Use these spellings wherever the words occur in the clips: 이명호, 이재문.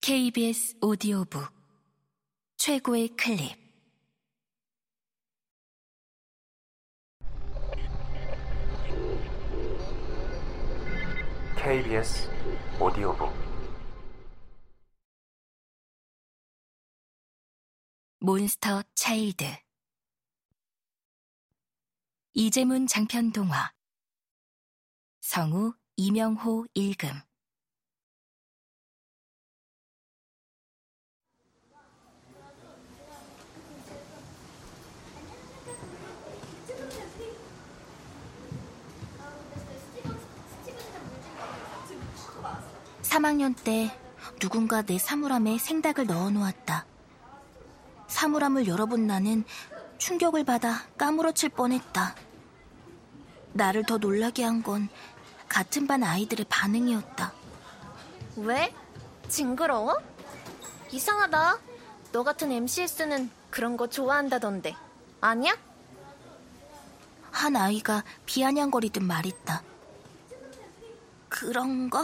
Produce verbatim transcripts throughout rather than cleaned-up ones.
케이비에스 오디오북 최고의 클립. 케이비에스 오디오북. 몬스터 차일드. 이재문 장편 동화. 성우 이명호 읽음. 삼 학년 때 누군가 내 사물함에 생닭을 넣어놓았다. 사물함을 열어본 나는 충격을 받아 까무러칠 뻔했다. 나를 더 놀라게 한 건 같은 반 아이들의 반응이었다. 왜? 징그러워? 이상하다. 너 같은 엠씨에스는 그런 거 좋아한다던데. 아니야? 한 아이가 비아냥거리듯 말했다. 그런가?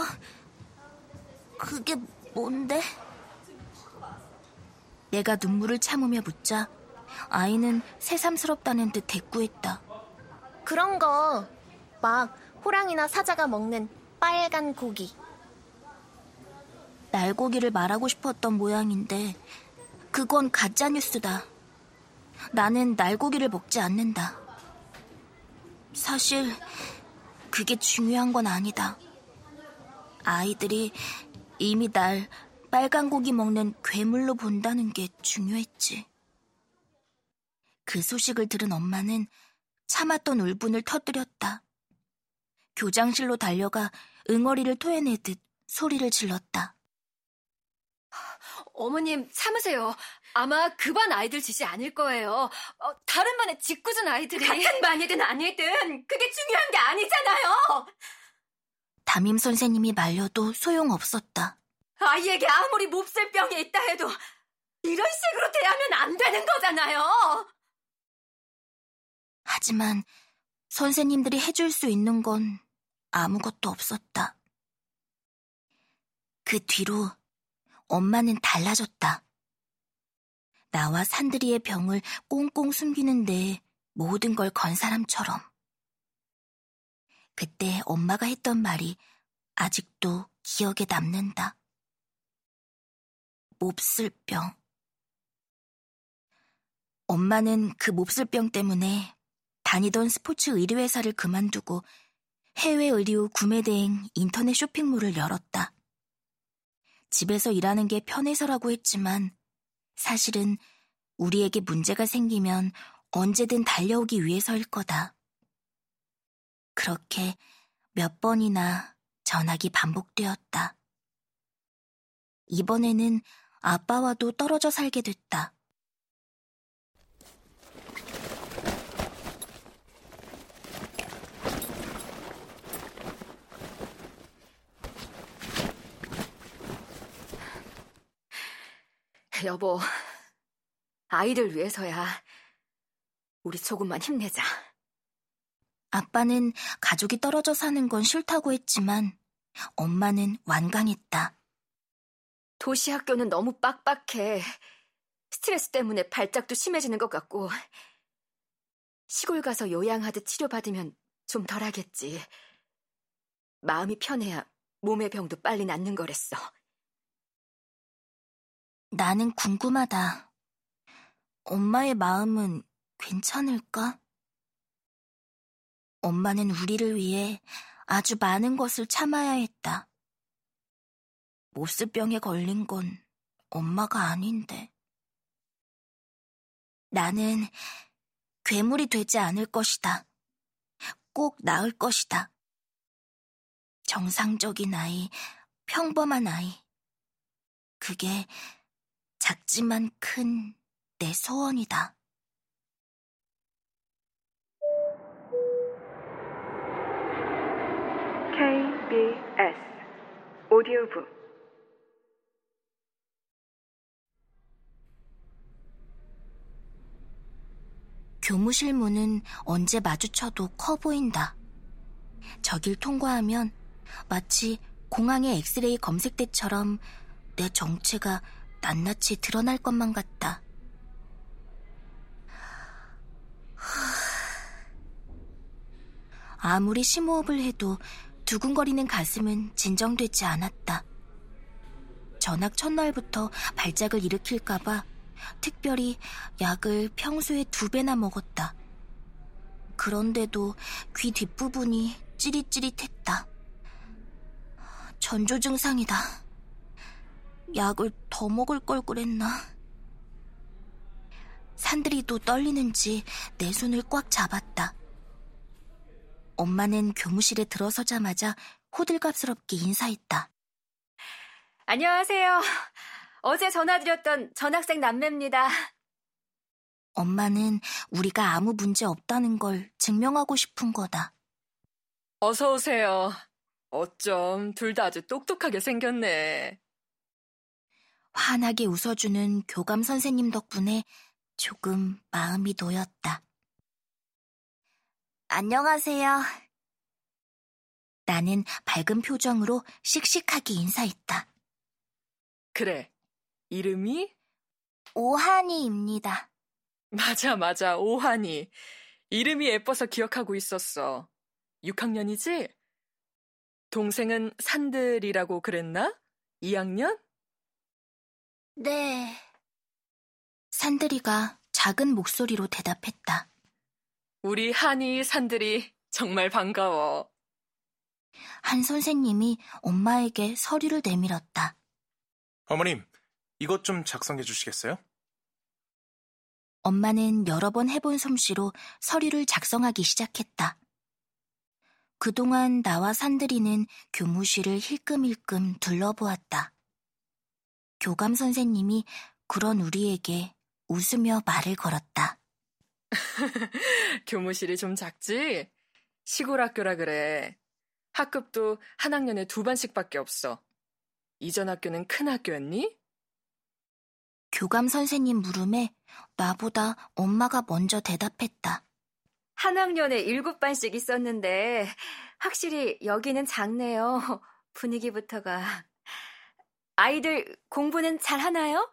그게 뭔데? 내가 눈물을 참으며 묻자 아이는 새삼스럽다는 듯 대꾸했다. 그런 거 막 호랑이나 사자가 먹는 빨간 고기. 날고기를 말하고 싶었던 모양인데 그건 가짜뉴스다. 나는 날고기를 먹지 않는다. 사실 그게 중요한 건 아니다. 아이들이 이미 날 빨간 고기 먹는 괴물로 본다는 게 중요했지. 그 소식을 들은 엄마는 참았던 울분을 터뜨렸다. 교장실로 달려가 응어리를 토해내듯 소리를 질렀다. 어머님, 참으세요. 아마 그 반 아이들 짓이 아닐 거예요. 어, 다른 반에 짓궂은 아이들이... 같은 반이든 아니든 그게 중요한 게 아니잖아요. 담임 선생님이 말려도 소용없었다. 아이에게 아무리 몹쓸 병이 있다 해도 이런 식으로 대하면 안 되는 거잖아요. 하지만 선생님들이 해줄 수 있는 건 아무것도 없었다. 그 뒤로 엄마는 달라졌다. 나와 산들이의 병을 꽁꽁 숨기는 데 모든 걸 건 사람처럼. 그때 엄마가 했던 말이 아직도 기억에 남는다. 몹쓸병. 엄마는 그 몹쓸병 때문에 다니던 스포츠 의류회사를 그만두고 해외 의류 구매대행 인터넷 쇼핑몰을 열었다. 집에서 일하는 게 편해서라고 했지만 사실은 우리에게 문제가 생기면 언제든 달려오기 위해서일 거다. 그렇게 몇 번이나 전학이 반복되었다. 이번에는 아빠와도 떨어져 살게 됐다. 여보, 아이들 위해서야 우리 조금만 힘내자. 아빠는 가족이 떨어져 사는 건 싫다고 했지만 엄마는 완강했다. 도시 학교는 너무 빡빡해. 스트레스 때문에 발작도 심해지는 것 같고 시골 가서 요양하듯 치료받으면 좀 덜하겠지. 마음이 편해야 몸의 병도 빨리 낫는 거랬어. 나는 궁금하다. 엄마의 마음은 괜찮을까? 엄마는 우리를 위해 아주 많은 것을 참아야 했다. 몹쓸병에 걸린 건 엄마가 아닌데. 나는 괴물이 되지 않을 것이다. 꼭 나을 것이다. 정상적인 아이, 평범한 아이. 그게 작지만 큰 내 소원이다. 케이비에스 오디오북. 교무실 문은 언제 마주쳐도 커 보인다. 저길 통과하면 마치 공항의 엑스레이 검색대처럼 내 정체가 낱낱이 드러날 것만 같다. 아무리 심호흡을 해도 두근거리는 가슴은 진정되지 않았다. 전학 첫날부터 발작을 일으킬까봐 특별히 약을 평소에 두 배나 먹었다. 그런데도 귀 뒷부분이 찌릿찌릿했다. 전조 증상이다. 약을 더 먹을 걸 그랬나? 산들이도 떨리는지 내 손을 꽉 잡았다. 엄마는 교무실에 들어서자마자 호들갑스럽게 인사했다. 안녕하세요. 어제 전화드렸던 전학생 남매입니다. 엄마는 우리가 아무 문제 없다는 걸 증명하고 싶은 거다. 어서 오세요. 어쩜 둘 다 아주 똑똑하게 생겼네. 환하게 웃어주는 교감 선생님 덕분에 조금 마음이 놓였다. 안녕하세요. 나는 밝은 표정으로 씩씩하게 인사했다. 그래, 이름이? 오한이입니다. 맞아, 맞아, 오한이. 이름이 예뻐서 기억하고 있었어. 육 학년이지? 동생은 산들이라고 그랬나? 이 학년? 네. 산들이가 작은 목소리로 대답했다. 우리 한이, 산들이 정말 반가워. 한 선생님이 엄마에게 서류를 내밀었다. 어머님, 이것 좀 작성해 주시겠어요? 엄마는 여러 번 해본 솜씨로 서류를 작성하기 시작했다. 그동안 나와 산들이는 교무실을 힐끔힐끔 둘러보았다. 교감 선생님이 그런 우리에게 웃으며 말을 걸었다. 교무실이 좀 작지? 시골 학교라 그래. 학급도 한 학년에 두 반씩밖에 없어. 이전 학교는 큰 학교였니? 교감 선생님 물음에 나보다 엄마가 먼저 대답했다. 한 학년에 일곱 반씩 있었는데 확실히 여기는 작네요. 분위기부터가. 아이들 공부는 잘하나요?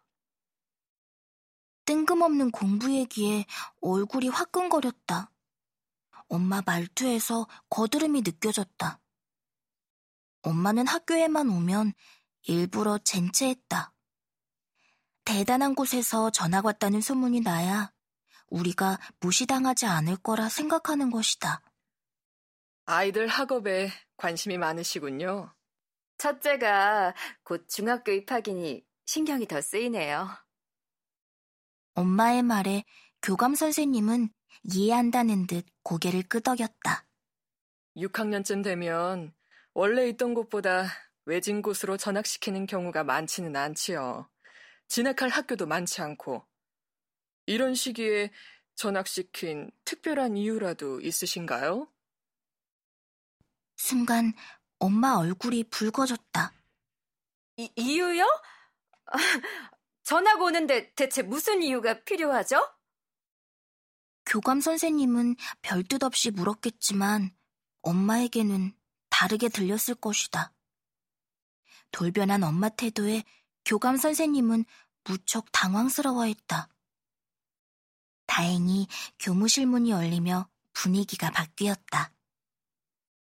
뜬금없는 공부 얘기에 얼굴이 화끈거렸다. 엄마 말투에서 거드름이 느껴졌다. 엄마는 학교에만 오면 일부러 젠체했다. 대단한 곳에서 전학 왔다는 소문이 나야 우리가 무시당하지 않을 거라 생각하는 것이다. 아이들 학업에 관심이 많으시군요. 첫째가 곧 중학교 입학이니 신경이 더 쓰이네요. 엄마의 말에 교감 선생님은 이해한다는 듯 고개를 끄덕였다. 육 학년쯤 되면 원래 있던 곳보다 외진 곳으로 전학시키는 경우가 많지는 않지요. 진학할 학교도 많지 않고. 이런 시기에 전학시킨 특별한 이유라도 있으신가요? 순간 엄마 얼굴이 붉어졌다. 이, 이유요? 아, 전학 오는데 대체 무슨 이유가 필요하죠? 교감 선생님은 별뜻 없이 물었겠지만 엄마에게는 다르게 들렸을 것이다. 돌변한 엄마 태도에 교감 선생님은 무척 당황스러워했다. 다행히 교무실 문이 열리며 분위기가 바뀌었다.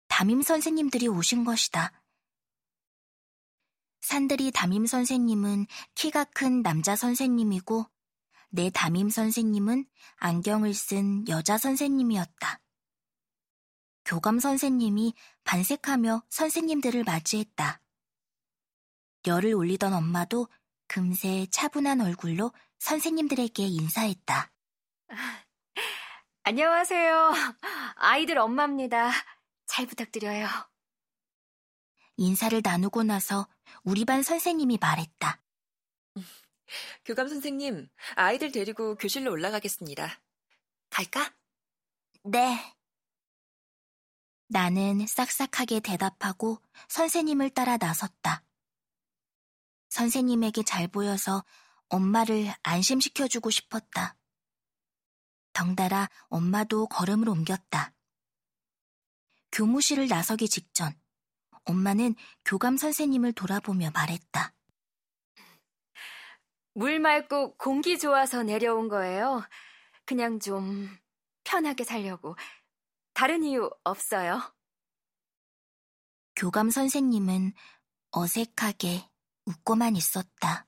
담임 선생님들이 오신 것이다. 산들이 담임 선생님은 키가 큰 남자 선생님이고 내 담임 선생님은 안경을 쓴 여자 선생님이었다. 교감 선생님이 반색하며 선생님들을 맞이했다. 열을 올리던 엄마도 금세 차분한 얼굴로 선생님들에게 인사했다. 안녕하세요. 아이들 엄마입니다. 잘 부탁드려요. 인사를 나누고 나서 우리 반 선생님이 말했다. 교감 선생님, 아이들 데리고 교실로 올라가겠습니다. 갈까? 네. 나는 싹싹하게 대답하고 선생님을 따라 나섰다. 선생님에게 잘 보여서 엄마를 안심시켜주고 싶었다. 덩달아 엄마도 걸음을 옮겼다. 교무실을 나서기 직전, 엄마는 교감 선생님을 돌아보며 말했다. 물 맑고 공기 좋아서 내려온 거예요. 그냥 좀 편하게 살려고. 다른 이유 없어요. 교감 선생님은 어색하게 웃고만 있었다.